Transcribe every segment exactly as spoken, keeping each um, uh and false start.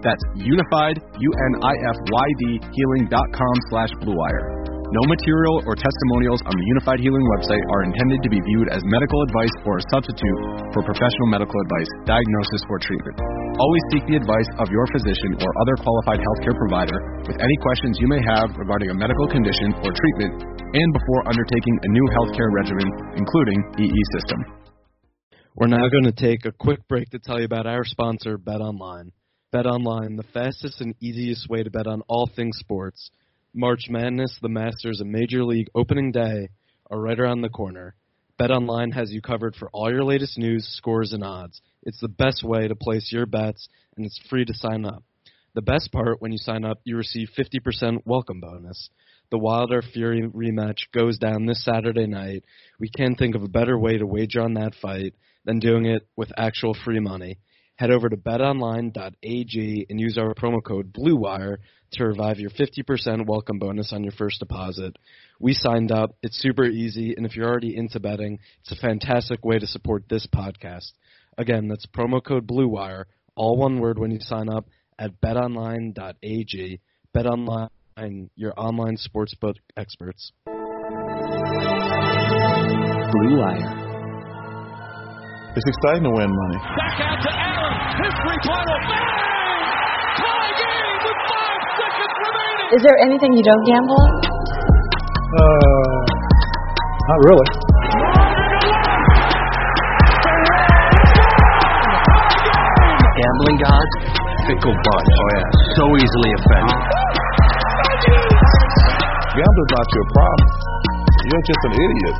That's unified, U N I F Y D, healing.com slash bluewire. No material or testimonials on the Unified Healing website are intended to be viewed as medical advice or a substitute for professional medical advice, diagnosis, or treatment. Always seek the advice of your physician or other qualified healthcare provider with any questions you may have regarding a medical condition or treatment and before undertaking a new healthcare regimen, including E E System. We're now going to take a quick break to tell you about our sponsor, BetOnline. BetOnline, the fastest and easiest way to bet on all things sports. March Madness, the Masters, and Major League Opening Day are right around the corner. BetOnline has you covered for all your latest news, scores, and odds. It's the best way to place your bets, and it's free to sign up. The best part, when you sign up, you receive fifty percent welcome bonus. The Wilder Fury rematch goes down this Saturday night. We can't think of a better way to wager on that fight than doing it with actual free money. Head over to bet online dot a g and use our promo code BLUEWIRE to revive your fifty percent welcome bonus on your first deposit. We signed up. It's super easy, and if you're already into betting, it's a fantastic way to support this podcast. Again, that's promo code BLUEWIRE, all one word when you sign up, at bet online dot a g. BetOnline, your online sportsbook experts. Blue Wire. It's exciting to win money. Back out to Allen. His three-point will bang! Tie game with five seconds remaining. Is there anything you don't gamble on? Uh, not really. Gambling gods, fickle bunch. Oh yeah, so easily offended. Gambling's not your problem. You're just an idiot.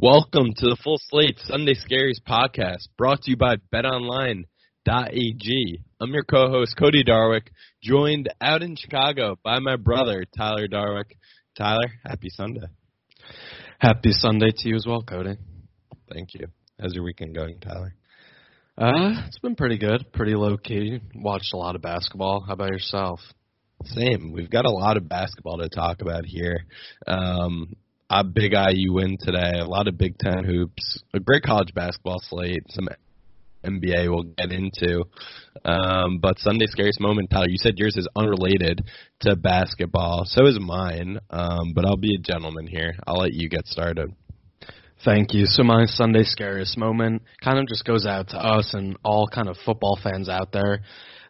Welcome to the Full Slate Sunday Scaries podcast, brought to you by bet online dot a g. I'm your co-host, Cody Darwick, joined out in Chicago by my brother, Tyler Darwick. Tyler, happy Sunday. Happy Sunday to you as well, Cody. Thank you. How's your weekend going, Tyler? Uh, it's been pretty good, pretty low-key. Watched a lot of basketball. How about yourself? Same. We've got a lot of basketball to talk about here. Um... A big I U win today, a lot of Big Ten hoops, a great college basketball slate, some N B A we'll get into. Um, but Sunday's scariest moment, Tyler, you said yours is unrelated to basketball. So is mine, um, but I'll be a gentleman here. I'll let you get started. Thank you. So my Sunday scariest moment kind of just goes out to us and all kind of football fans out there.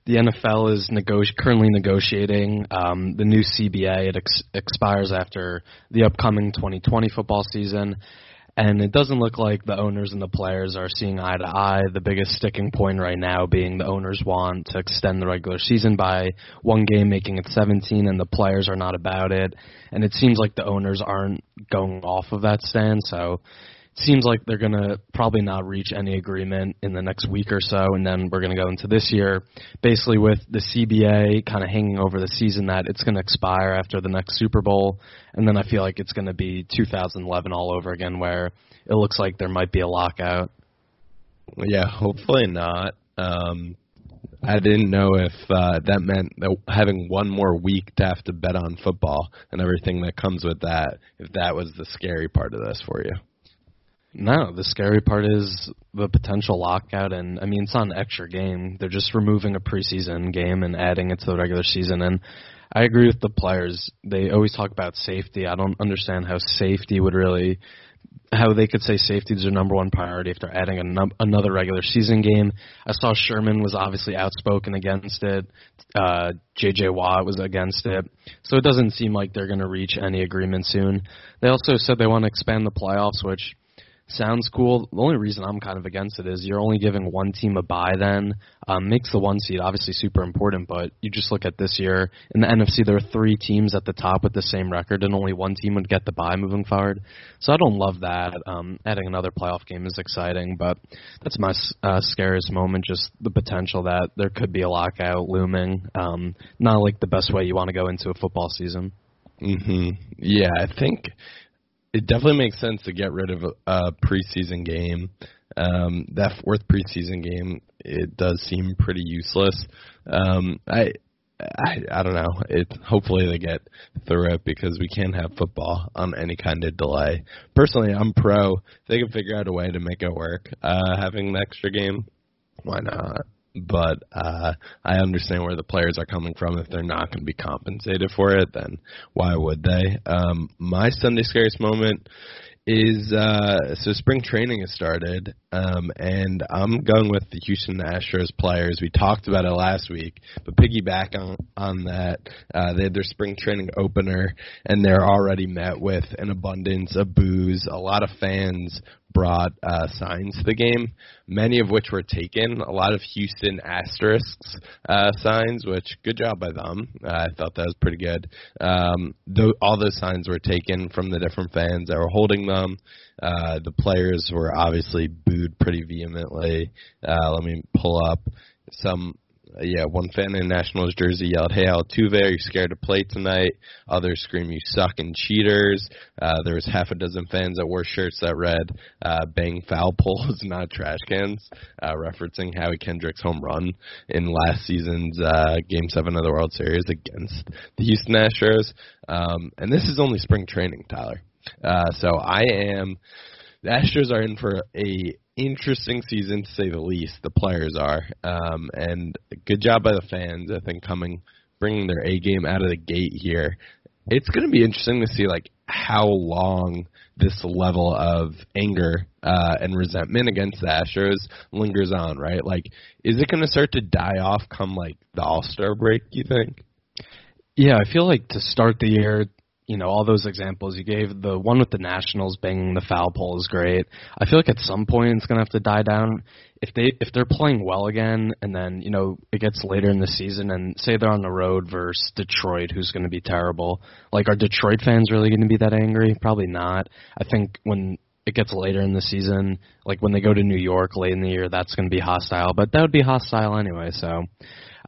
The N F L is negoti- currently negotiating um, the new C B A. It ex- expires after the upcoming twenty twenty football season, and it doesn't look like the owners and the players are seeing eye to eye. The biggest sticking point right now being the owners want to extend the regular season by one game, making it seventeen, and the players are not about it. And it seems like the owners aren't going off of that stand, so seems like they're going to probably not reach any agreement in the next week or so, and then we're going to go into this year basically with the C B A kind of hanging over the season that it's going to expire after the next Super Bowl, and then I feel like it's going to be two thousand eleven all over again where it looks like there might be a lockout. Yeah, hopefully not. Um, I didn't know if uh, that meant that having one more week to have to bet on football and everything that comes with that, if that was the scary part of this for you. No, the scary part is the potential lockout, and I mean it's not an extra game. They're just removing a preseason game and adding it to the regular season. And I agree with the players. They always talk about safety. I don't understand how safety would really, how they could say safety is their number one priority if they're adding a num- another regular season game. I saw Sherman was obviously outspoken against it. Uh, J J Watt was against it. So it doesn't seem like they're going to reach any agreement soon. They also said they want to expand the playoffs, which sounds cool. The only reason I'm kind of against it is you're only giving one team a bye then. Um, makes the one seed obviously super important, but you just look at this year. In the N F C, there are three teams at the top with the same record, and only one team would get the bye moving forward. So I don't love that. Um, adding another playoff game is exciting, but that's my uh, scariest moment, just the potential that there could be a lockout looming. Um, not like the best way you want to go into a football season. Mm-hmm. Yeah, I think it definitely makes sense to get rid of a preseason game. Um, that fourth preseason game, it does seem pretty useless. Um, I, I, I don't know. It hopefully they get through it because we can't have football on any kind of delay. Personally, I'm pro. If they can figure out a way to make it work, uh, having an extra game, why not? But uh, I understand where the players are coming from. If they're not going to be compensated for it, then why would they? Um, my Sunday Scaries moment is uh, so spring training has started, um, and I'm going with the Houston Astros players. We talked about it last week, but piggyback on, on that, uh, they had their spring training opener, and they're already met with an abundance of boos. A lot of fans brought uh, signs to the game, many of which were taken. A lot of Houston asterisks uh, signs, which good job by them. Uh, I thought that was pretty good. Um, th- all those signs were taken from the different fans that were holding them. Uh, the players were obviously booed pretty vehemently. Uh, let me pull up some. Yeah, one fan in Nationals jersey yelled, "Hey, Altuve, are you scared to play tonight?" Others scream, "You suck and cheaters." Uh, there was half a dozen fans that wore shirts that read, uh, "Bang foul poles, not trash cans," uh, referencing Howie Kendrick's home run in last season's uh, Game seven of the World Series against the Houston Astros. Um, and this is only spring training, Tyler. Uh, so I am – the Astros are in for a – interesting season, to say the least. The players are, um, and good job by the fans. I think coming, bringing their A game out of the gate here. It's going to be interesting to see like how long this level of anger uh, and resentment against the Astros lingers on. Right? Like, is it going to start to die off come like the All-Star break? You think? Yeah, I feel like to start the year. You know, all those examples you gave, the one with the Nationals banging the foul pole is great. I feel like at some point it's going to have to die down. If, they, if they're playing well again and then, you know, it gets later in the season and say they're on the road versus Detroit, who's going to be terrible, like are Detroit fans really going to be that angry? Probably not. I think when it gets later in the season, like when they go to New York late in the year, that's going to be hostile. But that would be hostile anyway, so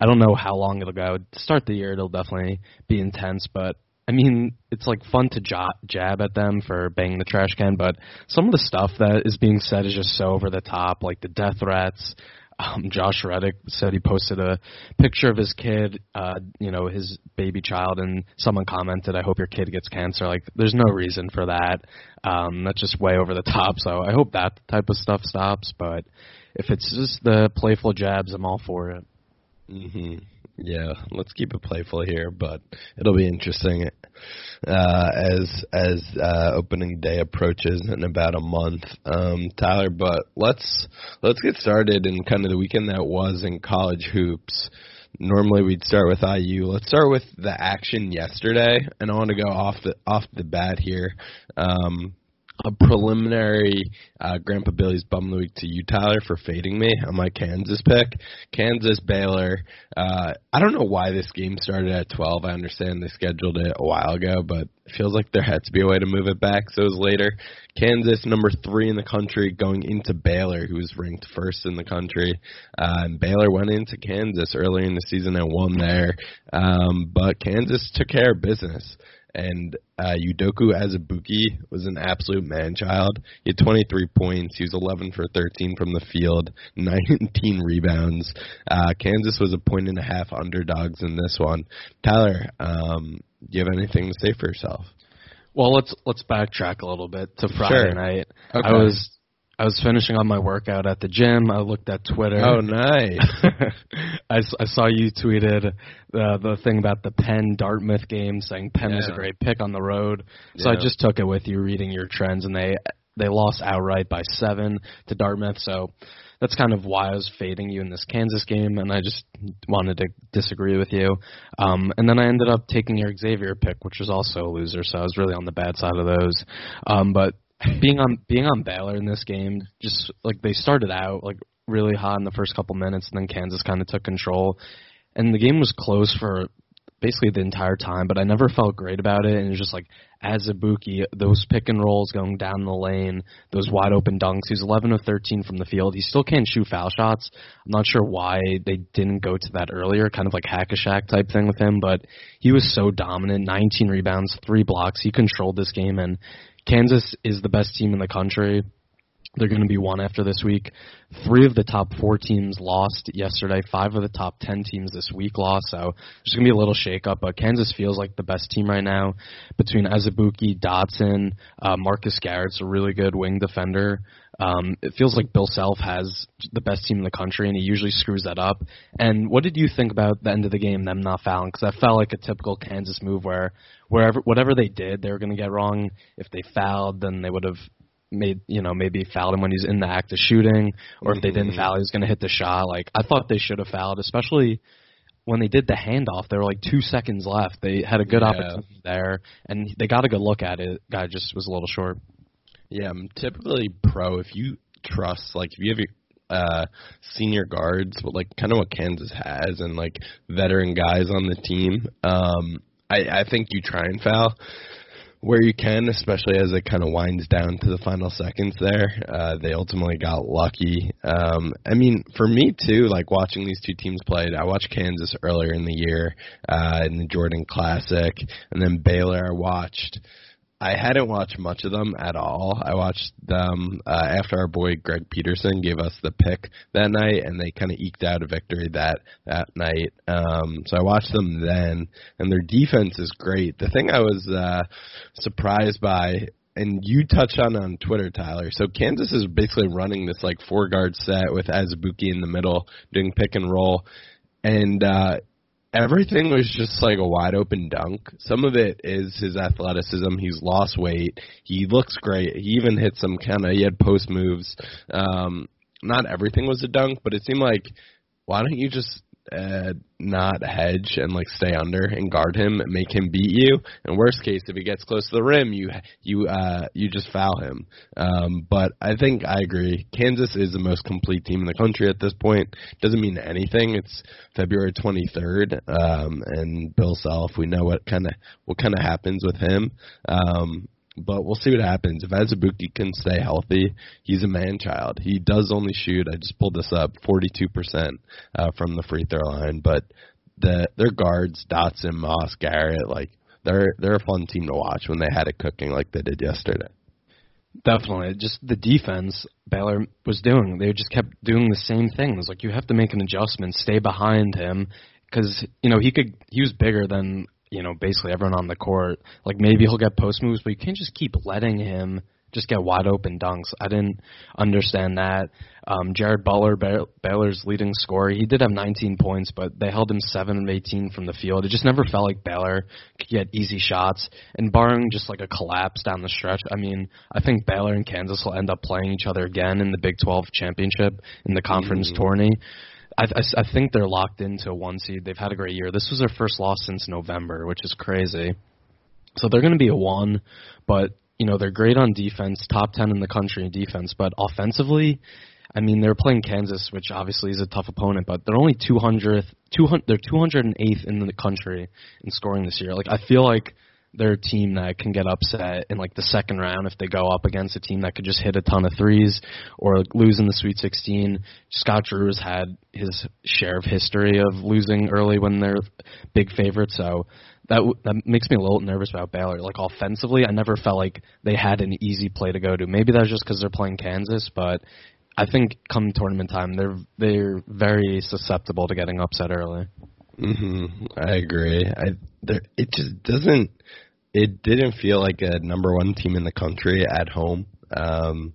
I don't know how long it'll go. To start the year, it'll definitely be intense, but I mean, it's like fun to jab, jab at them for banging the trash can, but some of the stuff that is being said is just so over the top, like the death threats. Um, Josh Reddick said he posted a picture of his kid, uh, you know, his baby child, and someone commented, "I hope your kid gets cancer." Like, there's no reason for that. Um, that's just way over the top, so I hope that type of stuff stops, but if it's just the playful jabs, I'm all for it. Mm-hmm. Yeah, let's keep it playful here, but it'll be interesting uh, as as uh, opening day approaches in about a month, um, Tyler. But let's let's get started in kind of the weekend that was in college hoops. Normally we'd start with I U. Let's start with the action yesterday, and I want to go off the off the bat here. Um, A preliminary uh, Grandpa Billy's bum of the week to you, Tyler, for fading me on my Kansas pick. Kansas Baylor. Uh, I don't know why this game started at twelve. I understand they scheduled it a while ago, but it feels like there had to be a way to move it back. So it was later. Kansas, number three in the country, going into Baylor, who was ranked first in the country. Uh, and Baylor went into Kansas earlier in the season and won there. Um, but Kansas took care of business. And uh, Udoka Azubuike was an absolute man-child. He had twenty-three points. He was eleven for thirteen from the field, nineteen rebounds. Uh, Kansas was a point-and-a-half underdogs in this one. Tyler, um, do you have anything to say for yourself? Well, let's let's backtrack a little bit to Friday sure. night. Okay. I was I was finishing on my workout at the gym. I looked at Twitter. Oh, nice. I, I saw you tweeted uh, the thing about the Penn-Dartmouth game, saying Penn yeah. was a great pick on the road. So yeah. I just took it with you, reading your trends, and they they lost outright by seven to Dartmouth. So that's kind of why I was fading you in this Kansas game, and I just wanted to disagree with you. Um, and then I ended up taking your Xavier pick, which was also a loser, so I was really on the bad side of those. Um, but being on being on Baylor in this game, just like they started out like really hot in the first couple minutes, and then Kansas kind of took control, and the game was close for basically the entire time. But I never felt great about it, and it was just like Azubuike, those pick and rolls going down the lane, those wide open dunks. He's eleven of thirteen from the field. He still can't shoot foul shots. I'm not sure why they didn't go to that earlier, kind of like hack-a-shack type thing with him, but he was so dominant. nineteen rebounds, three blocks. He controlled this game, and Kansas is the best team in the country. They're going to be one after this week. Three of the top four teams lost yesterday. Five of the top ten teams this week lost. So there's going to be a little shakeup. But Kansas feels like the best team right now. Between Azubuike, Dodson, uh, Marcus Garrett's a really good wing defender. Um, it feels like Bill Self has the best team in the country, and he usually screws that up. And what did you think about the end of the game, them not fouling? Because that felt like a typical Kansas move where wherever whatever they did, they were going to get wrong. If they fouled, then they would have made you know maybe fouled him when he's in the act of shooting, or if they didn't foul, he was going to hit the shot. Like, I thought they should have fouled, especially when they did the handoff. There were like two seconds left. They had a good yeah. opportunity there, and they got a good look at it. Guy just was a little short. Yeah, I'm typically pro if you trust, like if you have your uh, senior guards, but like kind of what Kansas has, and like veteran guys on the team. Um, I, I think you try and foul where you can, especially as it kind of winds down to the final seconds there. Uh, they ultimately got lucky. Um, I mean, for me, too, like watching these two teams play, I watched Kansas earlier in the year uh, in the Jordan Classic, and then Baylor I watched. I hadn't watched much of them at all. I watched them uh, after our boy Greg Peterson gave us the pick that night, and they kind of eked out a victory that, that night. Um, so I watched them then, and their defense is great. The thing I was uh, surprised by, and you touched on on Twitter, Tyler, so Kansas is basically running this like four-guard set with Azubuike in the middle doing pick and roll, and uh everything was just like a wide-open dunk. Some of it is his athleticism. He's lost weight. He looks great. He even hit some kind of – he had post moves. Um, not everything was a dunk, but it seemed like, why don't you just uh, not hedge and, like, stay under and guard him and make him beat you? And worst case, if he gets close to the rim, you you uh, you just foul him. Um, but I think I agree. Kansas is the most complete team in the country at this point. Doesn't mean anything. It's February twenty-third, um, and Bill Self, we know what kind of what kind of happens with him. Um, but we'll see what happens. If Azubuike can stay healthy, he's a man-child. He does only shoot, I just pulled this up, forty-two percent uh, from the free throw line. But the, their guards, Dotson, Moss, Garrett, like they're they're a fun team to watch when they had it cooking like they did yesterday. Definitely. Just the defense Baylor was doing. They just kept doing the same thing. It was like you have to make an adjustment, stay behind him, because you know, he could he was bigger than – you know, basically everyone on the court. Like, maybe he'll get post moves, but you can't just keep letting him just get wide-open dunks. I didn't understand that. Um, Jared Butler, Baylor's leading scorer, he did have nineteen points, but they held him seven of eighteen from the field. It just never felt like Baylor could get easy shots. And barring just, like, a collapse down the stretch, I mean, I think Baylor and Kansas will end up playing each other again in the Big twelve championship in the conference mm. tourney. I, I, I think they're locked into a one seed. They've had a great year. This was their first loss since November, which is crazy. So they're going to be a one, but you know they're great on defense, top ten in the country in defense. But offensively, I mean, they're playing Kansas, which obviously is a tough opponent, but they're only two hundredth, two hundred, they're two hundred eighth in the country in scoring this year. Like, I feel like they're a team that can get upset in like the second round if they go up against a team that could just hit a ton of threes or lose in the Sweet sixteen. Scott Drew has had his share of history of losing early when they're big favorites, so that w- that makes me a little nervous about Baylor. Like, offensively, I never felt like they had an easy play to go to. Maybe that's just because they're playing Kansas, but I think come tournament time, they're they're very susceptible to getting upset early. Mm-hmm. I agree. I, there, it just doesn't – it didn't feel like a number one team in the country at home. Um,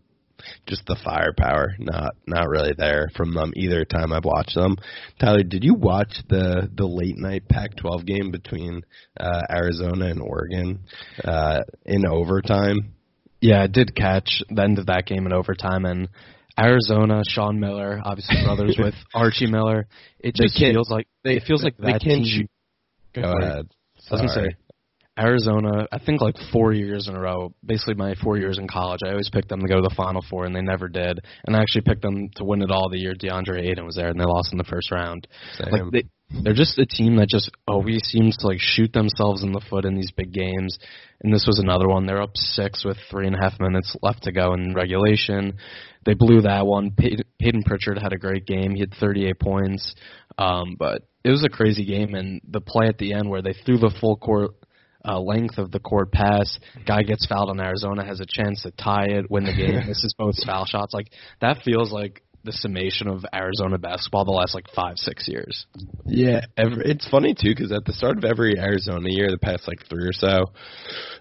just the firepower, not not really there from them either time I've watched them. Tyler, did you watch the, the late-night Pac twelve game between uh, Arizona and Oregon uh, in overtime? Yeah, I did catch the end of that game in overtime, and Arizona, Sean Miller, obviously brothers with Archie Miller. It just feels like they, it feels like they that can't team. Shoot. Go ahead. I was gonna say, Arizona, I think like four years in a row, basically my four years in college, I always picked them to go to the Final Four, and they never did. And I actually picked them to win it all the year DeAndre Ayton was there, and they lost in the first round. Same. Like they, they're just a team that just always seems to like shoot themselves in the foot in these big games. And this was another one. They're up six with three and a half minutes left to go in regulation. They blew that one. Pey- Peyton Pritchard had a great game. He had thirty-eight points. Um, but it was a crazy game. And the play at the end where they threw the full court Uh, length of the court pass, guy gets fouled on Arizona, has a chance to tie it, win the game. This is both foul shots. Like, that feels like the summation of Arizona basketball the last like five, six years. Yeah, every, it's funny too, because at the start of every Arizona year, the past like three or so,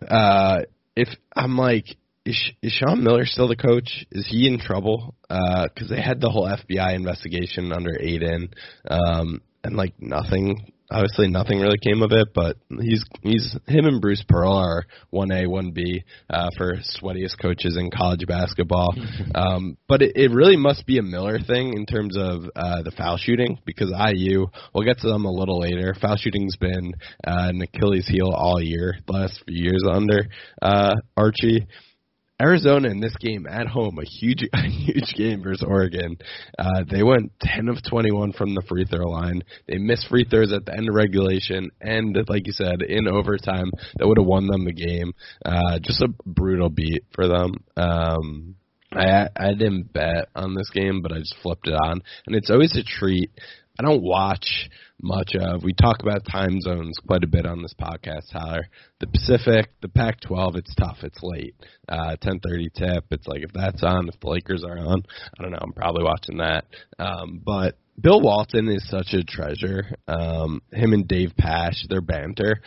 uh, if I'm like, is, is Sean Miller still the coach? Is he in trouble? Because uh, they had the whole F B I investigation under Aiden, um, and like nothing. Obviously, nothing really came of it, but he's he's him and Bruce Pearl are one A, one B uh, for sweatiest coaches in college basketball. um, but it, it really must be a Miller thing in terms of uh, the foul shooting, because I U, we'll get to them a little later. Foul shooting's been uh, an Achilles heel all year, the last few years under uh, Archie. Arizona in this game at home, a huge a huge game versus Oregon. Uh, they went ten of twenty-one from the free throw line. They missed free throws at the end of regulation, and like you said, in overtime, that would have won them the game. Uh, just a brutal beat for them. Um, I I didn't bet on this game, but I just flipped it on, and it's always a treat. I don't watch much of. We talk about time zones quite a bit on this podcast, Tyler. The Pacific, the Pac twelve, it's tough. It's late. Uh, ten thirty tip. It's like if that's on, if the Lakers are on, I don't know. I'm probably watching that. Um, but Bill Walton is such a treasure. Um, him and Dave Pash, their banter.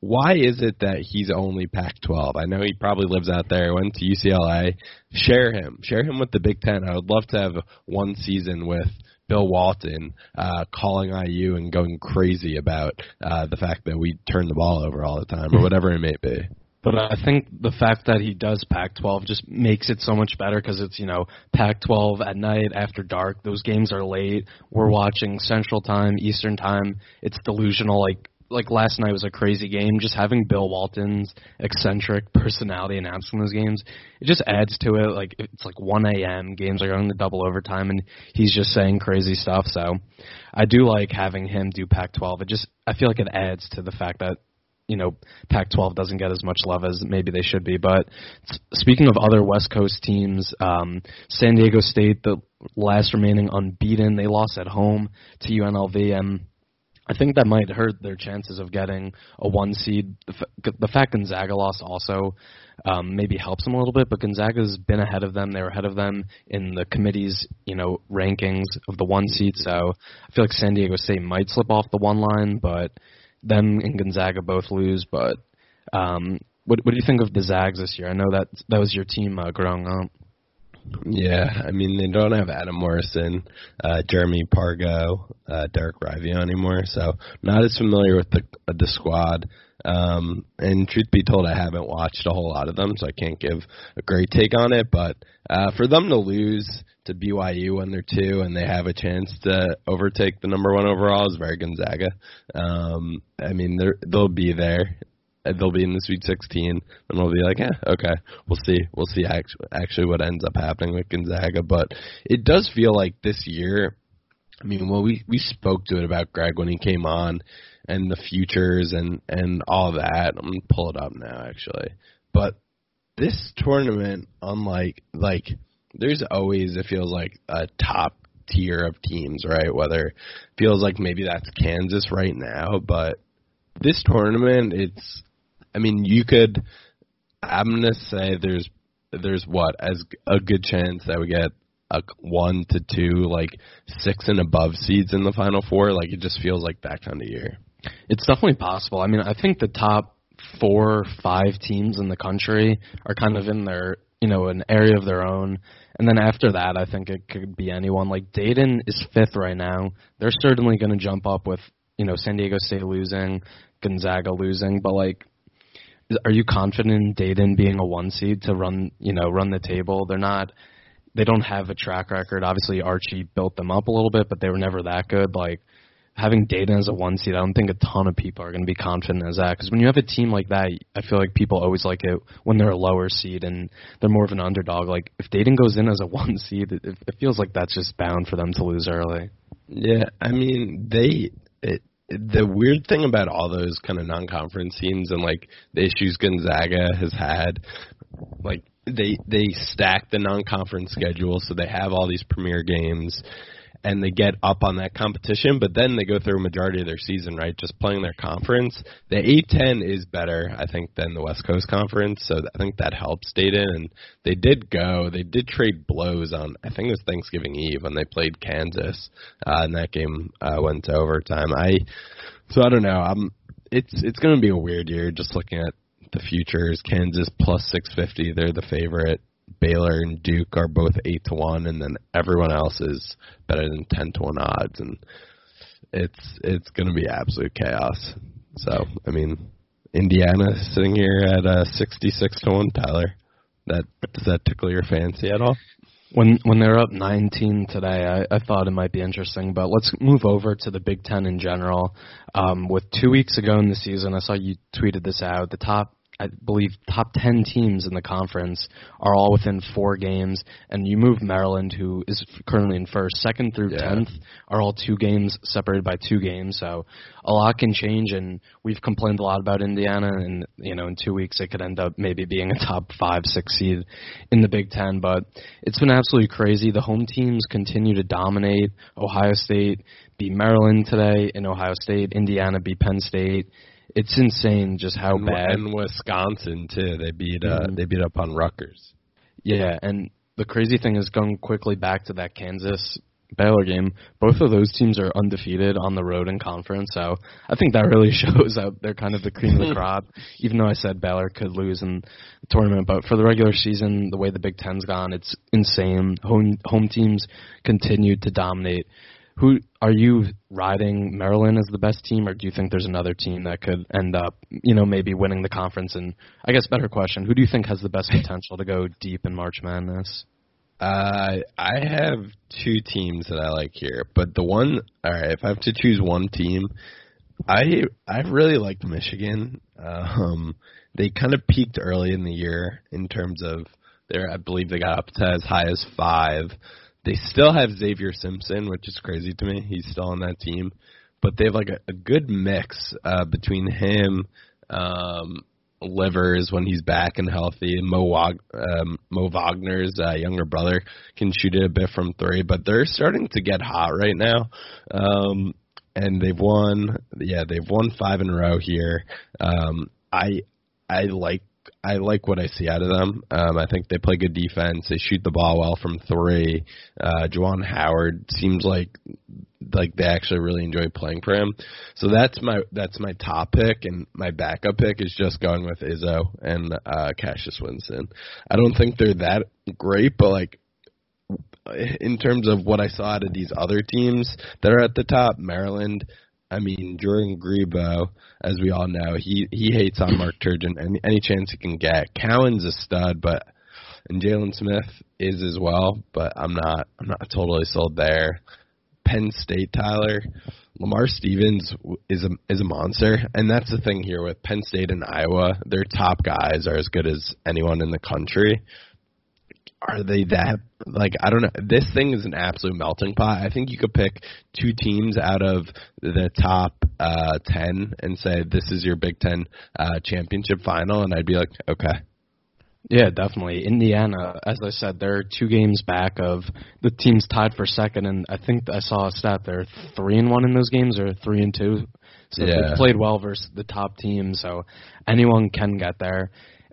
Why is it that he's only Pac twelve? I know he probably lives out there, went to U C L A. Share him. Share him with the Big Ten. I would love to have one season with Bill Walton uh, calling I U and going crazy about uh, the fact that we turn the ball over all the time or whatever it may be. But I think the fact that he does Pac twelve just makes it so much better because it's, you know, Pac twelve at night after dark. Those games are late. We're watching Central Time, Eastern Time. It's delusional. Like, like last night was a crazy game. Just having Bill Walton's eccentric personality announcing those games, it just adds to it. Like, it's like one a.m. Games are going to double overtime, and he's just saying crazy stuff. So I do like having him do Pac twelve. It just, I feel like it adds to the fact that, you know, Pac twelve doesn't get as much love as maybe they should be. But speaking of other West Coast teams, um, San Diego State, the last remaining unbeaten, they lost at home to U N L V, and I think that might hurt their chances of getting a one seed. The, f- the fact Gonzaga lost also um, maybe helps them a little bit, but Gonzaga's been ahead of them. They were ahead of them in the committee's, you know, rankings of the one seed. So I feel like San Diego State might slip off the one line, but them and Gonzaga both lose. But um, what, what do you think of the Zags this year? I know that that was your team uh, growing up. Yeah, I mean, they don't have Adam Morrison, uh, Jeremy Pargo, uh, Derek Rivio anymore, so not as familiar with the the squad. Um, and truth be told, I haven't watched a whole lot of them, so I can't give a great take on it. But uh, for them to lose to B Y U when they're two and they have a chance to overtake the number one overall is very Gonzaga. Um, I mean, they'll be there. They'll be in the Sweet sixteen, and we'll be like, eh, okay, we'll see. We'll see actually, actually what ends up happening with Gonzaga. But it does feel like this year, I mean, well, we, we spoke to it about Greg when he came on and the futures and, and all that. I'm going to pull it up now, actually. But this tournament, unlike, like, there's always, it feels like, a top tier of teams, right? Whether it feels like maybe that's Kansas right now, but this tournament, it's, I mean, you could, I'm going to say there's, there's what, as a good chance that we get a one to two, like six and above seeds in the Final Four. Like, it just feels like that kind of year. It's definitely possible. I mean, I think the top four or five teams in the country are kind of in their, you know, an area of their own. And then after that, I think it could be anyone. Like, Dayton is fifth right now. They're certainly going to jump up with, you know, San Diego State losing, Gonzaga losing, but, like, are you confident in Dayton being a one seed to run, you know, run the table? They're not, they don't have a track record. Obviously, Archie built them up a little bit, but they were never that good. Like, having Dayton as a one seed, I don't think a ton of people are going to be confident as that. Because when you have a team like that, I feel like people always like it when they're a lower seed and they're more of an underdog. Like, if Dayton goes in as a one seed, it, it feels like that's just bound for them to lose early. Yeah, I mean, they it, the weird thing about all those kind of non-conference teams and, like, the issues Gonzaga has had, like, they they stack the non-conference schedule, so they have all these premier games, and they get up on that competition, but then they go through a majority of their season, right, just playing their conference. The A ten is better, I think, than the West Coast Conference, so I think that helps Dayton. And they did go. They did trade blows on, I think it was Thanksgiving Eve when they played Kansas, uh, and that game uh, went to overtime. I So I don't know. I'm, it's it's going to be a weird year just looking at the futures. Kansas plus six fifty, they're the favorite. Baylor and Duke are both eight to one, and then everyone else is better than ten to one odds, and it's it's going to be absolute chaos. So, I mean, Indiana sitting here at uh, sixty-six to one, Tyler. That does that tickle your fancy at all? When when they're up nineteen today, I, I thought it might be interesting. But let's move over to the Big Ten in general. Um, with two weeks ago in the season, I saw you tweeted this out. The top. I believe top ten teams in the conference are all within four games, and you move Maryland, who is currently in first, second through yeah. tenth, are all two games separated by two games. So a lot can change, and we've complained a lot about Indiana, and you know, in two weeks it could end up maybe being a top five, six seed in the Big Ten. But it's been absolutely crazy. The home teams continue to dominate. Ohio State beat Maryland today, and Ohio State, Indiana beat Penn State. It's insane just how and, bad. And Wisconsin, too. They beat uh, mm-hmm. they beat up on Rutgers. Yeah, and the crazy thing is, going quickly back to that Kansas-Baylor game, both of those teams are undefeated on the road in conference, so I think that really shows that they're kind of the cream of the crop, even though I said Baylor could lose in the tournament. But for the regular season, the way the Big Ten's gone, it's insane. Home, home teams continued to dominate. Who are you riding? Maryland as the best team, or do you think there's another team that could end up, you know, maybe winning the conference? And I guess better question: who do you think has the best potential to go deep in March Madness? Uh, I have two teams that I like here, but the one, all right, if I have to choose one team, I I really liked Michigan. Um, they kind of peaked early in the year in terms of their. I believe they got up to as high as five. They still have Xavier Simpson, which is crazy to me. He's still on that team. But they have, like, a, a good mix uh, between him, um, Livers when he's back and healthy, and Mo, um, Mo Wagner's uh, younger brother can shoot it a bit from three. But they're starting to get hot right now. Um, and they've won, yeah, they've won five in a row here. Um, I I like I like what I see out of them. Um, I think they play good defense. They shoot the ball well from three. Uh, Juwan Howard seems like like they actually really enjoy playing for him. So that's my that's my top pick, and my backup pick is just going with Izzo and uh, Cassius Winston. I don't think they're that great, but like in terms of what I saw out of these other teams that are at the top, Maryland. I mean, Jordan Grebo, as we all know, he, he hates on Mark Turgeon and any chance he can get. Cowan's a stud, but and Jalen Smith is as well, but I'm not I'm not totally sold there. Penn State, Tyler, Lamar Stevens is a is a monster, and that's the thing here with Penn State and Iowa. Their top guys are as good as anyone in the country. Are they that, like, I don't know. This thing is an absolute melting pot. I think you could pick two teams out of the top uh, ten and say this is your Big Ten uh, championship final, and I'd be like, okay. Yeah, definitely. Indiana, as I said, they're two games back of the teams tied for second, and I think I saw a stat there, three and one in those games or three and two. So yeah. They've played well versus the top team, so anyone can get there.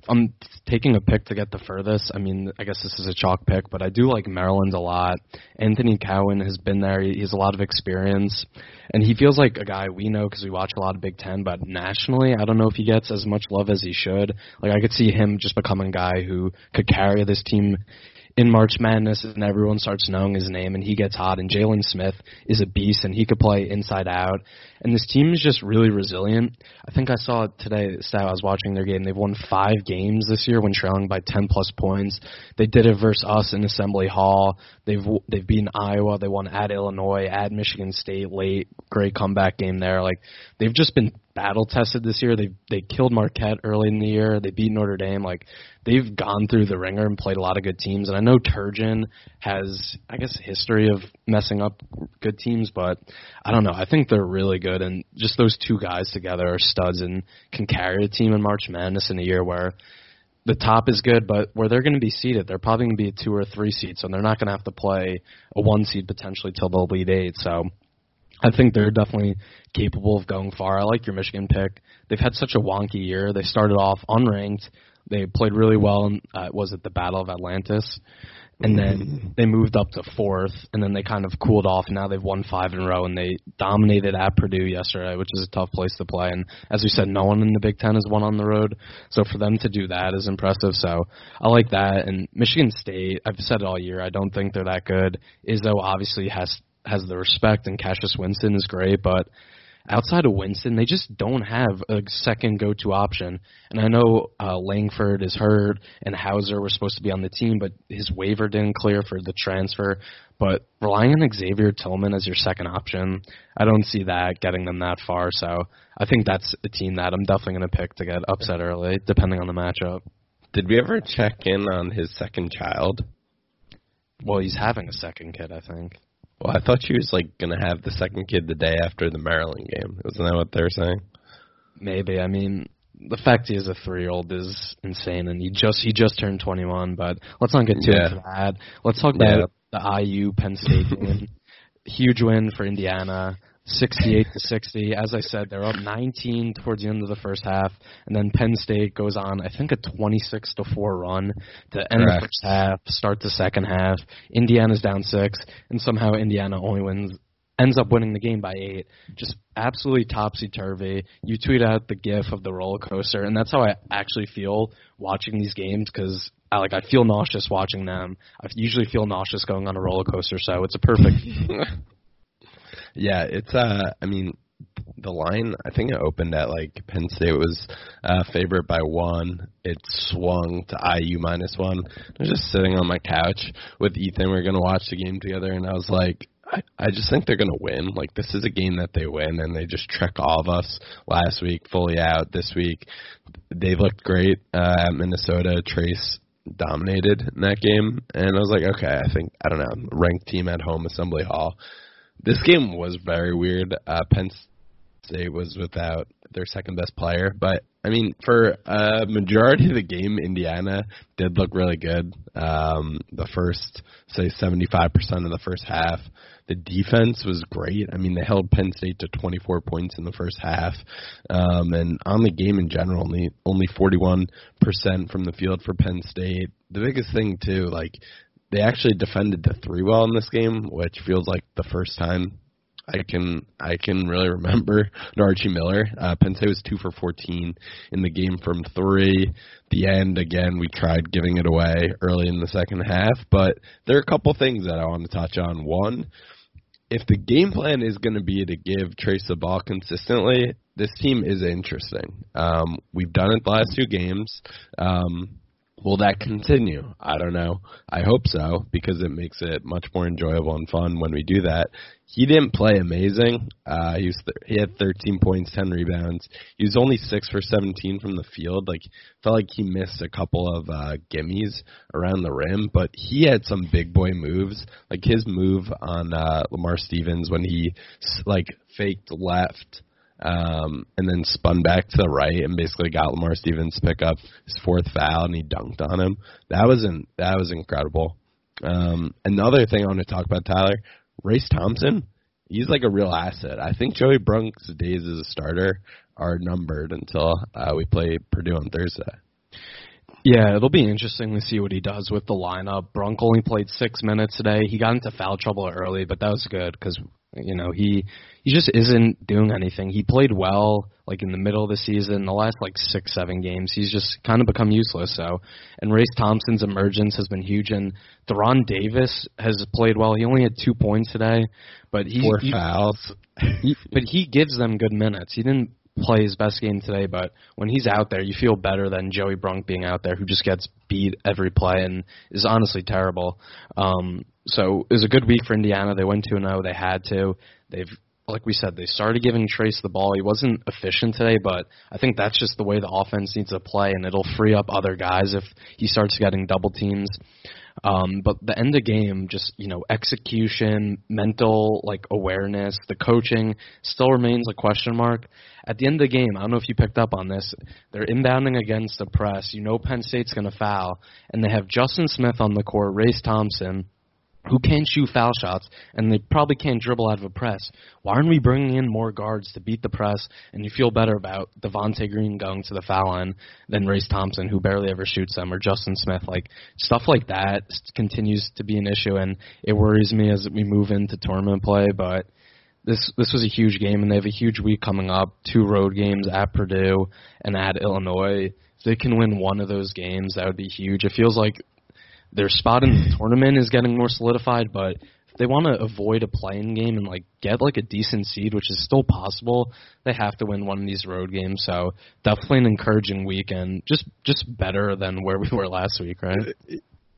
I'm taking a pick to get the furthest. I mean, I guess this is a chalk pick, but I do like Maryland a lot. Anthony Cowan has been there. He has a lot of experience, and he feels like a guy we know because we watch a lot of Big Ten, but nationally, I don't know if he gets as much love as he should. Like, I could see him just becoming a guy who could carry this team in March Madness and everyone starts knowing his name and he gets hot, and Jalen Smith is a beast and he could play inside out. And this team is just really resilient. I think I saw today, so I was watching their game. They've won five games this year when trailing by ten plus points. They did it versus us in Assembly Hall. They've they've beaten Iowa. They won at Illinois, at Michigan State late. Great comeback game there. Like, they've just been battle tested this year. They they killed Marquette early in the year. They beat Notre Dame. Like, they've gone through the ringer and played a lot of good teams. And I know Turgeon has, I guess, a history of messing up good teams, but I don't know. I think they're really good, and just those two guys together are studs and can carry a team in March Madness in a year where the top is good, but where they're going to be seeded, they're probably going to be a two or three seed, so they're not going to have to play a one seed potentially till the Elite Eight. So I think they're definitely capable of going far. I like your Michigan pick. They've had such a wonky year. They started off unranked. They played really well in, uh, was it the Battle of Atlantis? And then they moved up to fourth, and then they kind of cooled off. Now they've won five in a row, and they dominated at Purdue yesterday, which is a tough place to play. And as we said, no one in the Big Ten has won on the road. So for them to do that is impressive. So I like that. And Michigan State, I've said it all year, I don't think they're that good. Izzo obviously has has the respect, and Cassius Winston is great, but outside of Winston, they just don't have a second go-to option. And I know uh, Langford is hurt, and Hauser was supposed to be on the team, but his waiver didn't clear for the transfer. But relying on Xavier Tillman as your second option, I don't see that getting them that far. So I think that's a team that I'm definitely going to pick to get upset early, depending on the matchup. Did we ever check in on his second child? Well, he's having a second kid, I think. Well, I thought she was, like, going to have the second kid the day after the Maryland game. Isn't that what they're saying? Maybe. I mean, the fact he is a three-year-old is insane, and he just he just turned twenty-one. But let's not get too yeah. into that. Let's talk yeah. about the I U Penn State game. Huge win for Indiana, sixty-eight to sixty. As I said, they're up nineteen towards the end of the first half, and then Penn State goes on, I think, a twenty-six to four run to end Correct. the first half, start the second half. Indiana's down six, and somehow Indiana only wins, ends up winning the game by eight. Just absolutely topsy-turvy. You tweet out the gif of the roller coaster, and that's how I actually feel watching these games, because I, like, I feel nauseous watching them. I usually feel nauseous going on a roller coaster, so it's a perfect Yeah, it's, uh, I mean, the line, I think it opened at, like, Penn State was uh, favorite by one. It swung to I U minus one. I was just sitting on my couch with Ethan. We were going to watch the game together, and I was like, I, I just think they're going to win. Like, this is a game that they win, and they just trick all of us last week, fully out. This week, they looked great uh, at Minnesota. Trace dominated in that game, and I was like, okay, I think, I don't know, ranked team at home, Assembly Hall. This game was very weird. Uh, Penn State was without their second-best player. But, I mean, for a majority of the game, Indiana did look really good. Um, the first, say, seventy-five percent of the first half. The defense was great. I mean, they held Penn State to twenty-four points in the first half. Um, and on the game in general, only, only forty-one percent from the field for Penn State. The biggest thing, too, like, they actually defended the three well in this game, which feels like the first time I can I can really remember. And Archie Miller, uh, Penn State was two for fourteen in the game from three. The end, again, we tried giving it away early in the second half, but there are a couple things that I want to touch on. One, if the game plan is going to be to give Trace the ball consistently, this team is interesting. Um, we've done it the last two games. Um Will that continue? I don't know. I hope so, because it makes it much more enjoyable and fun when we do that. He didn't play amazing. Uh, he was th- he had thirteen points, ten rebounds. He was only six for seventeen from the field. Like, felt like he missed a couple of uh, gimmies around the rim, but he had some big boy moves. Like, his move on uh, Lamar Stevens when he, like, faked left Um, and then spun back to the right and basically got Lamar Stevens to pick up his fourth foul, and he dunked on him. That was in, that was incredible. Um, another thing I want to talk about, Tyler, Race Thompson, he's like a real asset. I think Joey Brunk's days as a starter are numbered until uh, we play Purdue on Thursday. Yeah, it'll be interesting to see what he does with the lineup. Brunk only played six minutes today. He got into foul trouble early, but that was good because You know, he he just isn't doing anything. He played well, like, in the middle of the season. The last, like, six, seven games, he's just kind of become useless. So, and Race Thompson's emergence has been huge. And Theron Davis has played well. He only had two points today. But he, Four he, fouls. he, but he gives them good minutes. He didn't play his best game today, but when he's out there, you feel better than Joey Brunk being out there, who just gets beat every play and is honestly terrible. Um, so it was a good week for Indiana. They went two and oh. They had to. They've, like we said, they started giving Trace the ball. He wasn't efficient today, but I think that's just the way the offense needs to play, and it'll free up other guys if he starts getting double teams. Um, but the end of game, just, you know, execution, mental, like, awareness, the coaching still remains a question mark. At the end of the game, I don't know if you picked up on this, they're inbounding against the press. You know Penn State's going to foul, and they have Justin Smith on the court, Race Thompson, who can't shoot foul shots, and they probably can't dribble out of a press. Why aren't we bringing in more guards to beat the press? And you feel better about Devontae Green going to the foul line than Race Thompson, who barely ever shoots them, or Justin Smith. Like, stuff like that continues to be an issue, and it worries me as we move into tournament play. But this this was a huge game, and they have a huge week coming up, two road games at Purdue and at Illinois. If they can win one of those games, that would be huge. It feels like their spot in the tournament is getting more solidified, but if they want to avoid a play-in game and, like, get, like, a decent seed, which is still possible, they have to win one of these road games. So definitely an encouraging week, and just, just better than where we were last week, right?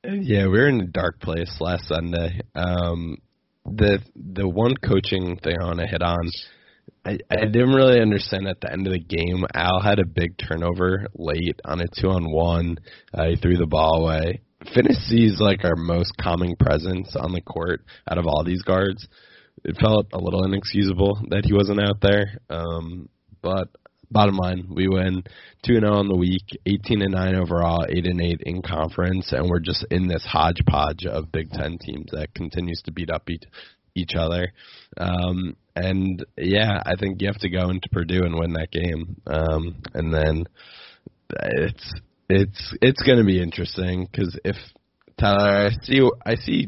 Yeah, we were in a dark place last Sunday. Um, the the one coaching thing I want to hit on, I, I didn't really understand at the end of the game. Al had a big turnover late on a two-on-one. Uh, he threw the ball away. Finney is like our most calming presence on the court out of all these guards. It felt a little inexcusable that he wasn't out there. Um, but bottom line, we win two and oh on the week, eighteen and nine overall, eight and eight in conference, and we're just in this hodgepodge of Big Ten teams that continues to beat up each, each other. Um, and, yeah, I think you have to go into Purdue and win that game. Um, and then it's – It's it's going to be interesting because if Tyler, I see I see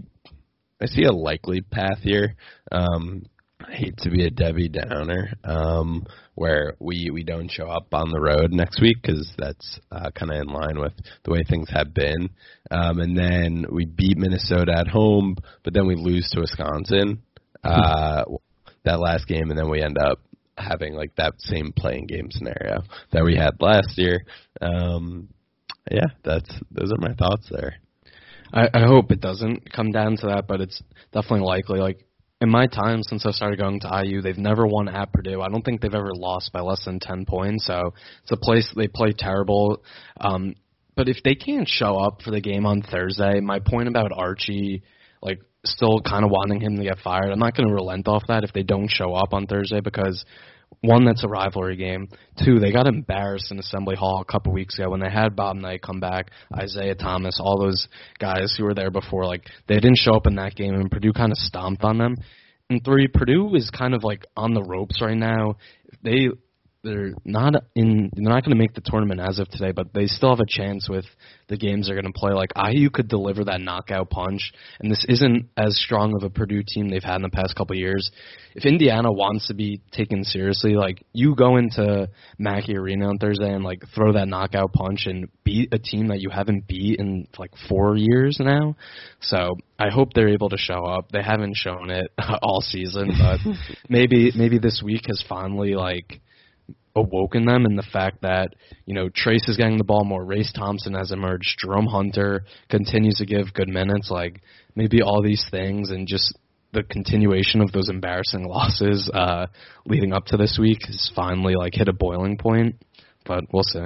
I see a likely path here. Um, I hate to be a Debbie Downer, um, where we, we don't show up on the road next week because that's uh, kind of in line with the way things have been. Um, and then we beat Minnesota at home, but then we lose to Wisconsin uh, that last game, and then we end up having like that same playing game scenario that we had last year. Um, Yeah, that's those are my thoughts there. I, I hope it doesn't come down to that, but it's definitely likely. Like, in my time since I started going to I U, they've never won at Purdue. I don't think they've ever lost by less than ten points, so it's a place they play terrible. Um, but if they can't show up for the game on Thursday, my point about Archie, like, still kind of wanting him to get fired, I'm not going to relent off that if they don't show up on Thursday because – one, that's a rivalry game. Two, they got embarrassed in Assembly Hall a couple weeks ago when they had Bob Knight come back, Isaiah Thomas, all those guys who were there before. Like, they didn't show up in that game, and Purdue kind of stomped on them. And three, Purdue is kind of like on the ropes right now. They they're not in. They're not going to make the tournament as of today, but they still have a chance with the games they're going to play. Like, I U could deliver that knockout punch, and this isn't as strong of a Purdue team they've had in the past couple of years. If Indiana wants to be taken seriously, like, you go into Mackey Arena on Thursday and, like, throw that knockout punch and beat a team that you haven't beat in, like, four years now. So I hope they're able to show up. They haven't shown it all season, but maybe maybe this week has finally, like, awoken them in the fact that, you know, Trace is getting the ball more. Race Thompson has emerged. Jerome Hunter continues to give good minutes. Like, maybe all these things and just the continuation of those embarrassing losses uh, leading up to this week has finally, like, hit a boiling point. But we'll see.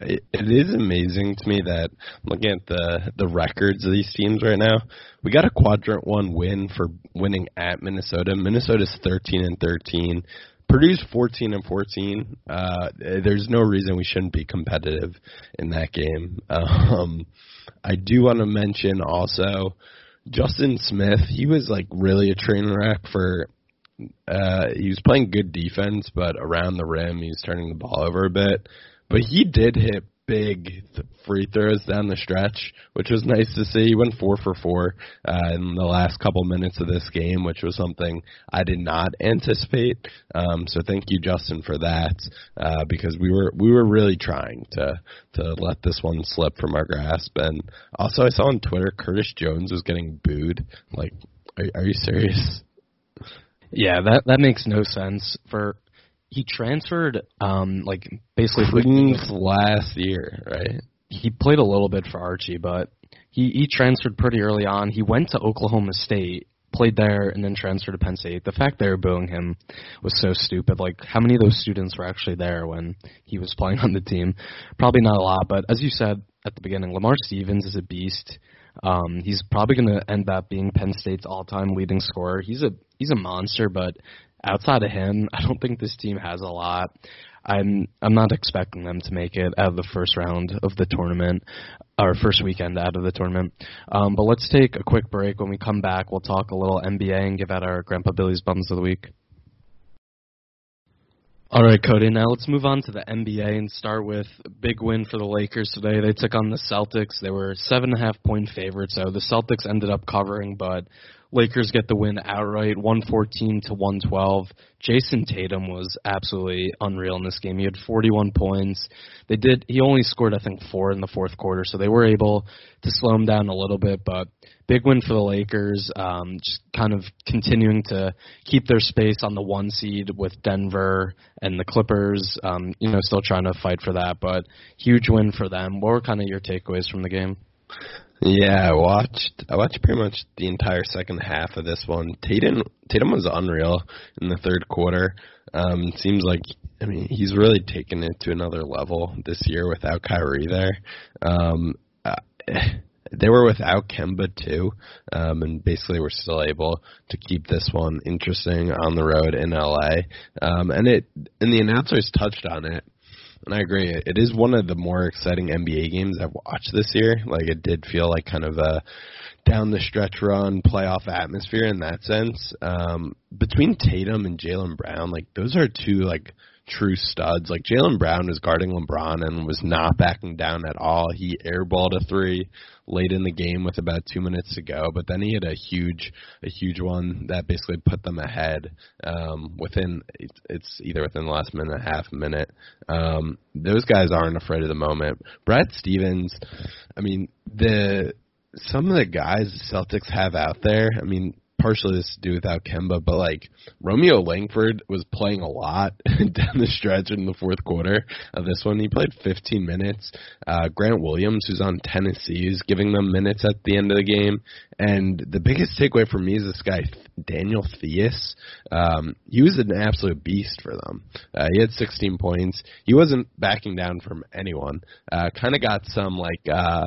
It, it is amazing to me that, looking at the, the records of these teams right now, we got a quadrant one win for winning at Minnesota. Minnesota's thirteen and thirteen. Purdue's fourteen and fourteen. Uh, there's no reason we shouldn't be competitive in that game. Um, I do want to mention also Justin Smith. He was like really a train wreck for. Uh, he was playing good defense, but around the rim, he was turning the ball over a bit. But he did hit big th- free throws down the stretch, which was nice to see. He went four for four uh, in the last couple minutes of this game, which was something I did not anticipate. Um, so thank you, Justin, for that, uh, because we were we were really trying to to let this one slip from our grasp. And also, I saw on Twitter Curtis Jones was getting booed. Like, are, are you serious? Yeah, that that makes no sense. For he transferred, um, like basically Queens last year, right? He played a little bit for Archie, but he, he transferred pretty early on. He went to Oklahoma State, played there, and then transferred to Penn State. The fact they were booing him was so stupid. Like, how many of those students were actually there when he was playing on the team? Probably not a lot, but as you said at the beginning, Lamar Stevens is a beast. Um, he's probably going to end up being Penn State's all-time leading scorer. He's a he's a monster, but outside of him, I don't think this team has a lot. I'm I'm not expecting them to make it out of the first round of the tournament, or first weekend out of the tournament. Um, but let's take a quick break. When we come back, we'll talk a little N B A and give out our Grandpa Billy's Bums of the Week. All right, Cody, now let's move on to the N B A and start with a big win for the Lakers today. They took on the Celtics. They were seven and a half point favorites, so the Celtics ended up covering, but Lakers get the win outright, one fourteen to one twelve. Jayson Tatum was absolutely unreal in this game. He had forty-one points. They did. He only scored, I think, four in the fourth quarter, so they were able to slow him down a little bit, but big win for the Lakers, um, just kind of continuing to keep their space on the one seed with Denver and the Clippers, um, you know, still trying to fight for that, but huge win for them. What were kind of your takeaways from the game? Yeah, I watched I watched pretty much the entire second half of this one. Tatum Tatum was unreal in the third quarter. Um, it seems like, I mean, he's really taken it to another level this year without Kyrie there. Um, uh, They were without Kemba, too, um, and basically were still able to keep this one interesting on the road in L A. Um, and it and the announcers touched on it, and I agree. It is one of the more exciting N B A games I've watched this year. Like, it did feel like kind of a down-the-stretch run, playoff atmosphere in that sense. Um, between Tatum and Jaylen Brown, like, those are two, like, true studs. Like, Jaylen Brown was guarding LeBron and was not backing down at all. He airballed a three late in the game with about two minutes to go, but then he had a huge, a huge one that basically put them ahead um, within. It's either within the last minute and a half minute. Um, those guys aren't afraid of the moment. Brad Stevens, I mean, the some of the guys the Celtics have out there. I mean, partially this to do without Kemba, but, like, Romeo Langford was playing a lot down the stretch in the fourth quarter of this one. He played fifteen minutes. Uh, Grant Williams, who's on Tennessee, is giving them minutes at the end of the game. And the biggest takeaway for me is this guy, Daniel Theus. Um, he was an absolute beast for them. Uh, he had sixteen points. He wasn't backing down from anyone. Uh, kind of got some, like, uh,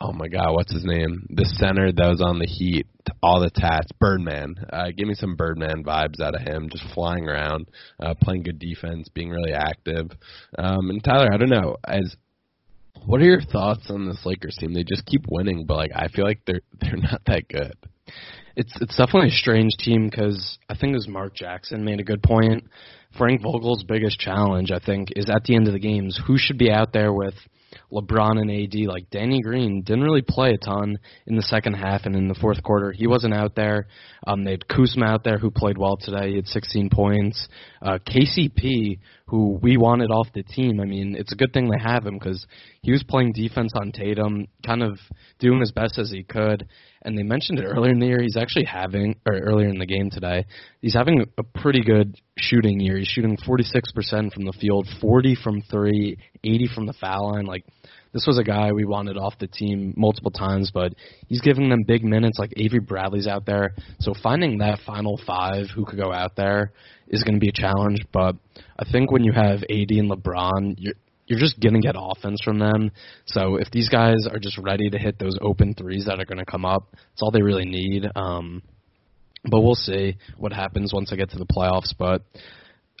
oh, my God, what's his name? The center that was on the Heat, all the tats, Birdman. Uh, give me some Birdman vibes out of him, just flying around, uh, playing good defense, being really active. Um, and, Tyler, I don't know, as what are your thoughts on this Lakers team? They just keep winning, but, like, I feel like they're they're not that good. It's it's definitely a strange team because I think it was Mark Jackson made a good point. Frank Vogel's biggest challenge, I think, is at the end of the games, who should be out there with LeBron and A D. Like, Danny Green didn't really play a ton in the second half and in the fourth quarter. He wasn't out there. Um, they had Kuzma out there who played well today. He had sixteen points. Uh, K C P, who we wanted off the team, I mean, it's a good thing they have him because he was playing defense on Tatum, kind of doing as best as he could. And they mentioned it earlier in the year. He's actually having, or earlier in the game today, he's having a pretty good shooting year. He's shooting forty-six percent from the field, forty from three, eighty from the foul line. Like, this was a guy we wanted off the team multiple times, but he's giving them big minutes. Like, Avery Bradley's out there. So finding that final five who could go out there is going to be a challenge. But I think when you have A D and LeBron, you're You're just going to get offense from them. So if these guys are just ready to hit those open threes that are going to come up, that's all they really need. Um, but we'll see what happens once I get to the playoffs. But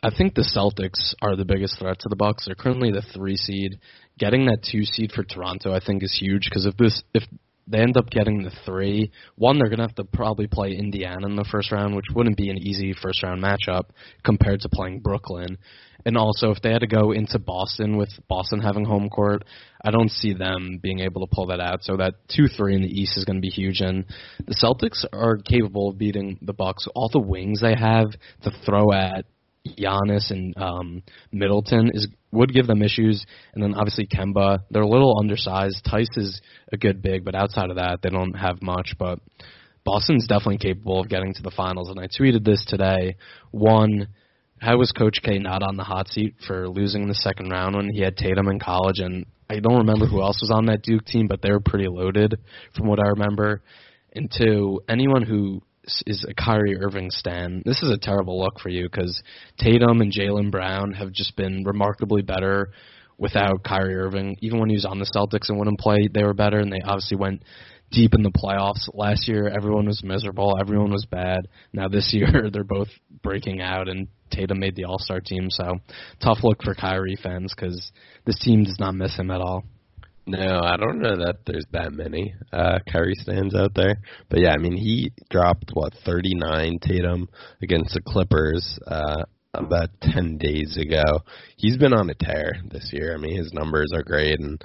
I think the Celtics are the biggest threat to the Bucks. They're currently the three seed. Getting that two seed for Toronto, I think, is huge because if this if They end up getting the three. One, they're going to have to probably play Indiana in the first round, which wouldn't be an easy first-round matchup compared to playing Brooklyn. And also, if they had to go into Boston with Boston having home court, I don't see them being able to pull that out. So that two three in the East is going to be huge. And the Celtics are capable of beating the Bucks. All the wings they have to throw at Giannis and um, Middleton is would give them issues, and then obviously Kemba. They're a little undersized. Tice is a good big, but outside of that, they don't have much. But Boston's definitely capable of getting to the finals, and I tweeted this today. One, how was Coach K not on the hot seat for losing the second round when he had Tatum in college? And I don't remember who else was on that Duke team, but they were pretty loaded from what I remember. And two, anyone who is a Kyrie Irving stan, this is a terrible look for you because Tatum and Jaylen Brown have just been remarkably better without Kyrie Irving. Even when he was on the Celtics and wouldn't play, they were better, and they obviously went deep in the playoffs. Last year, everyone was miserable. Everyone was bad. Now this year, they're both breaking out, and Tatum made the All-Star team. So tough look for Kyrie fans because this team does not miss him at all. No, I don't know that there's that many uh, Kyrie stans out there. But, yeah, I mean, he dropped, what, thirty-nine, Tatum, against the Clippers uh, about ten days ago. He's been on a tear this year. I mean, his numbers are great. And,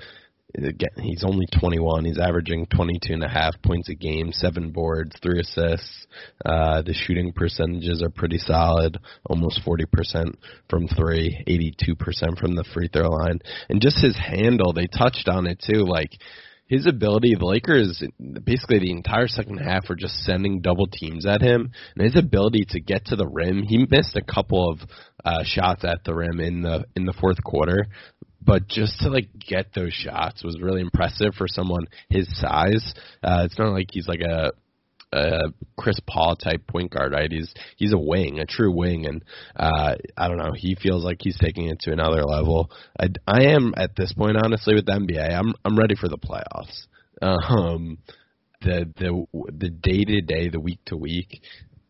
again, he's only twenty-one. He's averaging twenty-two point five points a game, seven boards, three assists. Uh, the shooting percentages are pretty solid, almost forty percent from three, eighty-two percent from the free throw line. And just his handle, they touched on it too. Like, his ability, the Lakers, basically the entire second half were just sending double teams at him. And his ability to get to the rim, he missed a couple of uh, shots at the rim in the in the fourth quarter. But just to, like, get those shots was really impressive for someone his size. Uh, it's not like he's like a, a Chris Paul-type point guard, right? He's he's a wing, a true wing. And uh, I don't know, he feels like he's taking it to another level. I, I am, at this point, honestly, with the N B A, I'm I'm ready for the playoffs. Um, the the the day-to-day, the week-to-week,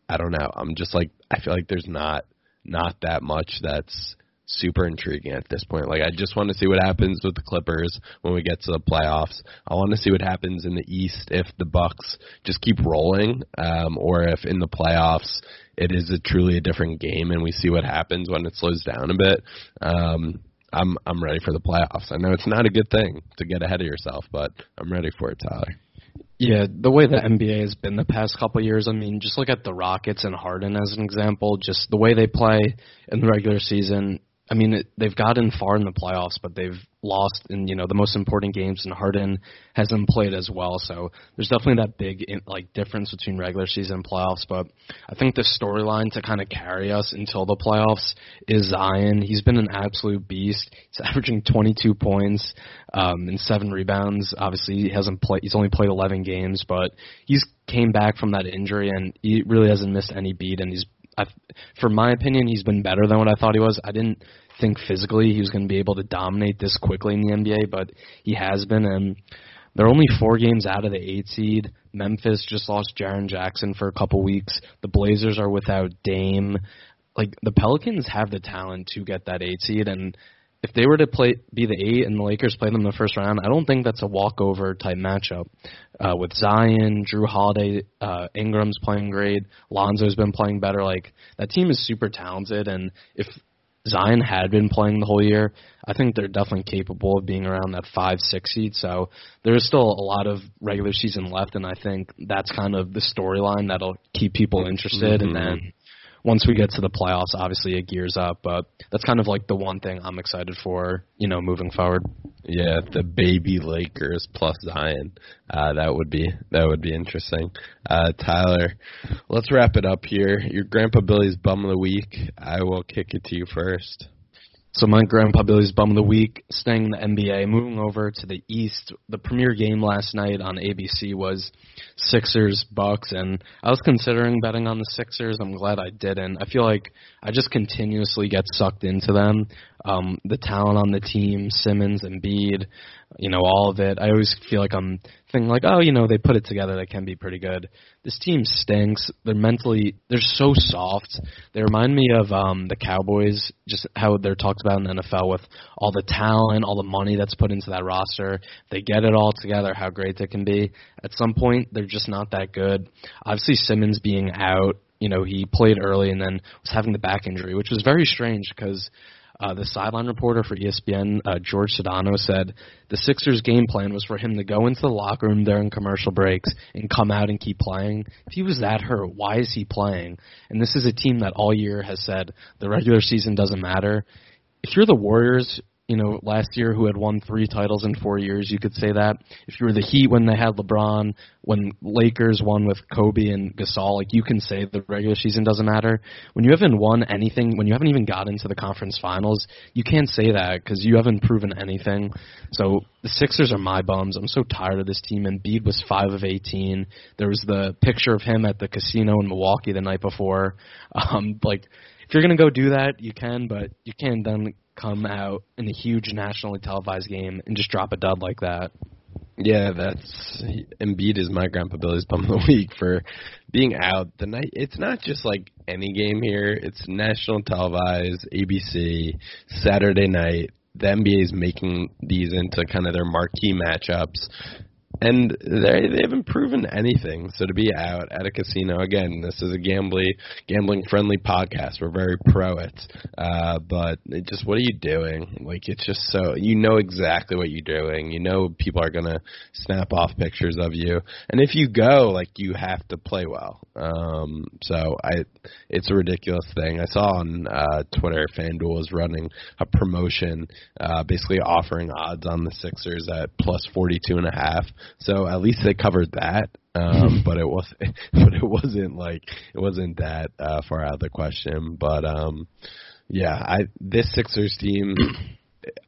I don't know. I'm just like, I feel like there's not not that much that's super intriguing at this point. Like, I just want to see what happens with the Clippers when we get to the playoffs. I want to see what happens in the East if the Bucks just keep rolling, um, or if in the playoffs it is a truly a different game and we see what happens when it slows down a bit. Um, I'm I'm ready for the playoffs. I know it's not a good thing to get ahead of yourself, but I'm ready for it, Tyler. Yeah, the way the N B A has been the past couple of years, I mean, just look at the Rockets and Harden as an example. Just the way they play in the regular season, I mean, it, they've gotten far in the playoffs, but they've lost in, you know, the most important games, and Harden hasn't played as well. So there's definitely that big, like, difference between regular season and playoffs. But I think the storyline to kind of carry us until the playoffs is Zion. He's been an absolute beast. He's averaging twenty-two points um, and seven rebounds. Obviously, he hasn't played. He's only played eleven games, but he's came back from that injury, and he really hasn't missed any beat, and he's I've, for my opinion, he's been better than what I thought he was. I didn't think physically he was going to be able to dominate this quickly in the N B A, but he has been. And they're only four games out of the eight seed. Memphis just lost Jaren Jackson for a couple weeks. The Blazers are without Dame. Like, the Pelicans have the talent to get that eight seed, and if they were to play be the eight and the Lakers play them in the first round, I don't think that's a walkover type matchup. Uh, with Zion, Drew Holiday, uh, Ingram's playing great, Lonzo's been playing better. Like, that team is super talented, and if Zion had been playing the whole year, I think they're definitely capable of being around that five, six seed. So there's still a lot of regular season left, and I think that's kind of the storyline that'll keep people interested, mm-hmm. and then once we get to the playoffs, obviously it gears up, but that's kind of like the one thing I'm excited for, you know, moving forward. Yeah, the baby Lakers plus Zion, uh, that would be that would be interesting. Uh, Tyler, let's wrap it up here. Your Grandpa Billy's Bum of the Week. I will kick it to you first. So my Grandpa Billy's Bum of the Week, staying in the N B A, moving over to the East. The premier game last night on A B C was Sixers Bucks, and I was considering betting on the Sixers. I'm glad I didn't. I feel like I just continuously get sucked into them. Um, the talent on the team, Simmons, Embiid, you know, all of it. I always feel like I'm thinking like, oh, you know, they put it together. They can be pretty good. This team stinks. They're mentally, they're so soft. They remind me of um, the Cowboys, just how they're talked about in the N F L with all the talent, all the money that's put into that roster. They get it all together, how great they can be. At some point, they're just not that good. Obviously, Simmons being out, you know, he played early and then was having the back injury, which was very strange because uh, the sideline reporter for E S P N, uh, George Sedano, said the Sixers' game plan was for him to go into the locker room during commercial breaks and come out and keep playing. If he was that hurt, why is he playing? And this is a team that all year has said the regular season doesn't matter. If you're the Warriors, you know, last year who had won three titles in four years, you could say that. If you were the Heat when they had LeBron, when Lakers won with Kobe and Gasol, like you can say the regular season doesn't matter. When you haven't won anything, when you haven't even got into the conference finals, you can't say that because you haven't proven anything. So the Sixers are my bums. I'm so tired of this team. Embiid was five of eighteen. There was the picture of him at the casino in Milwaukee the night before. Um, like, if you're going to go do that, you can, but you can't then come out in a huge nationally televised game and just drop a dud like that. Yeah, that's Embiid is my Grandpa Billy's bum of the week for being out the night. It's not just like any game here. It's national televised, A B C, Saturday night. The N B A is making these into kind of their marquee matchups. And they they haven't proven anything. So to be out at a casino, again, this is a gambling gambling friendly podcast. We're very pro it, uh, but it just what are you doing? Like it's just so you know exactly what you're doing. You know people are gonna snap off pictures of you, and if you go, like you have to play well. Um, so I, it's a ridiculous thing. I saw on uh, Twitter, FanDuel is running a promotion, uh, basically offering odds on the Sixers at plus forty-two and a half. So at least they covered that, um, but it was, but it wasn't like it wasn't that uh, far out of the question. But um, yeah, I this Sixers team,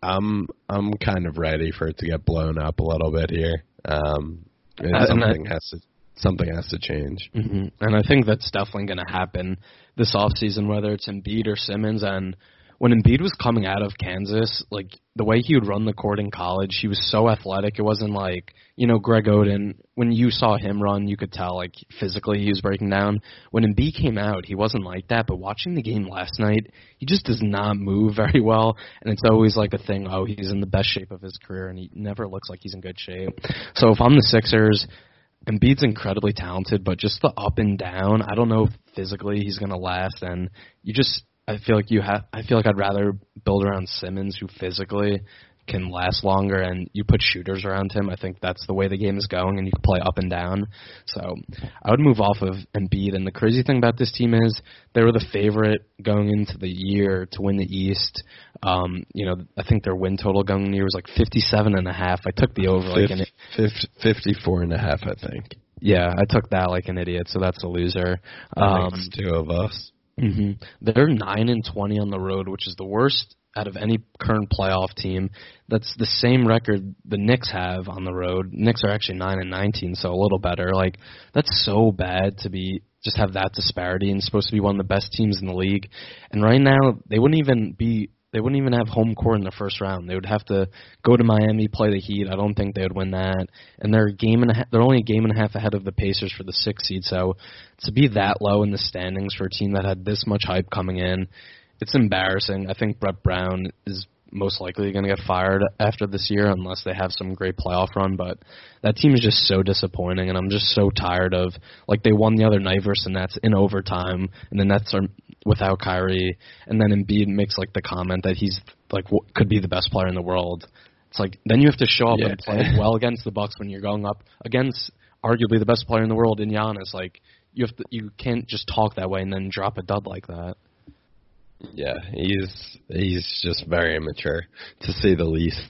I'm I'm kind of ready for it to get blown up a little bit here. Um, and something has to something has to change, mm-hmm. and I think that's definitely going to happen this offseason, whether it's Embiid or Simmons. And when Embiid was coming out of Kansas, like the way he would run the court in college, he was so athletic. It wasn't like, you know, Greg Oden, when you saw him run, you could tell, like, physically he was breaking down. When Embiid came out, he wasn't like that. But watching the game last night, he just does not move very well. And it's always like a thing, oh, he's in the best shape of his career, and he never looks like he's in good shape. So if I'm the Sixers, Embiid's incredibly talented, but just the up and down, I don't know if physically he's going to last. And you just... I feel like you have. I feel like I'd rather build around Simmons, who physically can last longer, and you put shooters around him. I think that's the way the game is going, and you can play up and down. So I would move off of Embiid. And the crazy thing about this team is they were the favorite going into the year to win the East. Um, you know, I think their win total going in the year was like fifty-seven and a half. I took the over, like an fifty-four and a half, I think. Yeah, I took that like an idiot. So that's a loser. Um, it's two of us. Mm-hmm. They're nine and twenty on the road, which is the worst out of any current playoff team. That's the same record the Knicks have on the road. Knicks are actually nine and nineteen, so a little better. Like that's so bad to be just have that disparity and supposed to be one of the best teams in the league. And right now they wouldn't even be. They wouldn't even have home court in the first round. They would have to go to Miami, play the Heat. I don't think they would win that. And they're a game and a ha- they're only a game and a half ahead of the Pacers for the sixth seed. So to be that low in the standings for a team that had this much hype coming in, it's embarrassing. I think Brett Brown is most likely going to get fired after this year unless they have some great playoff run. But that team is just so disappointing, and I'm just so tired of like they won the other night versus the Nets in overtime, and the Nets are without Kyrie, and then Embiid makes like the comment that he's like w- could be the best player in the world. It's like then you have to show up yeah. and play well against the Bucks when you're going up against arguably the best player in the world in Giannis. Like you have to, you can't just talk that way and then drop a dud like that. Yeah, he's he's just very immature, to say the least.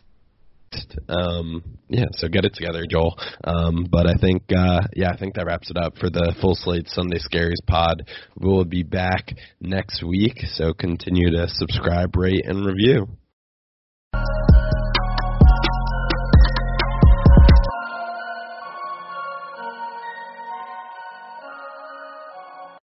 Um, yeah, so get it together, Joel. Um, but I think, uh, yeah, I think that wraps it up for the Full Slate Sunday Scaries pod. We'll be back next week, so continue to subscribe, rate, and review.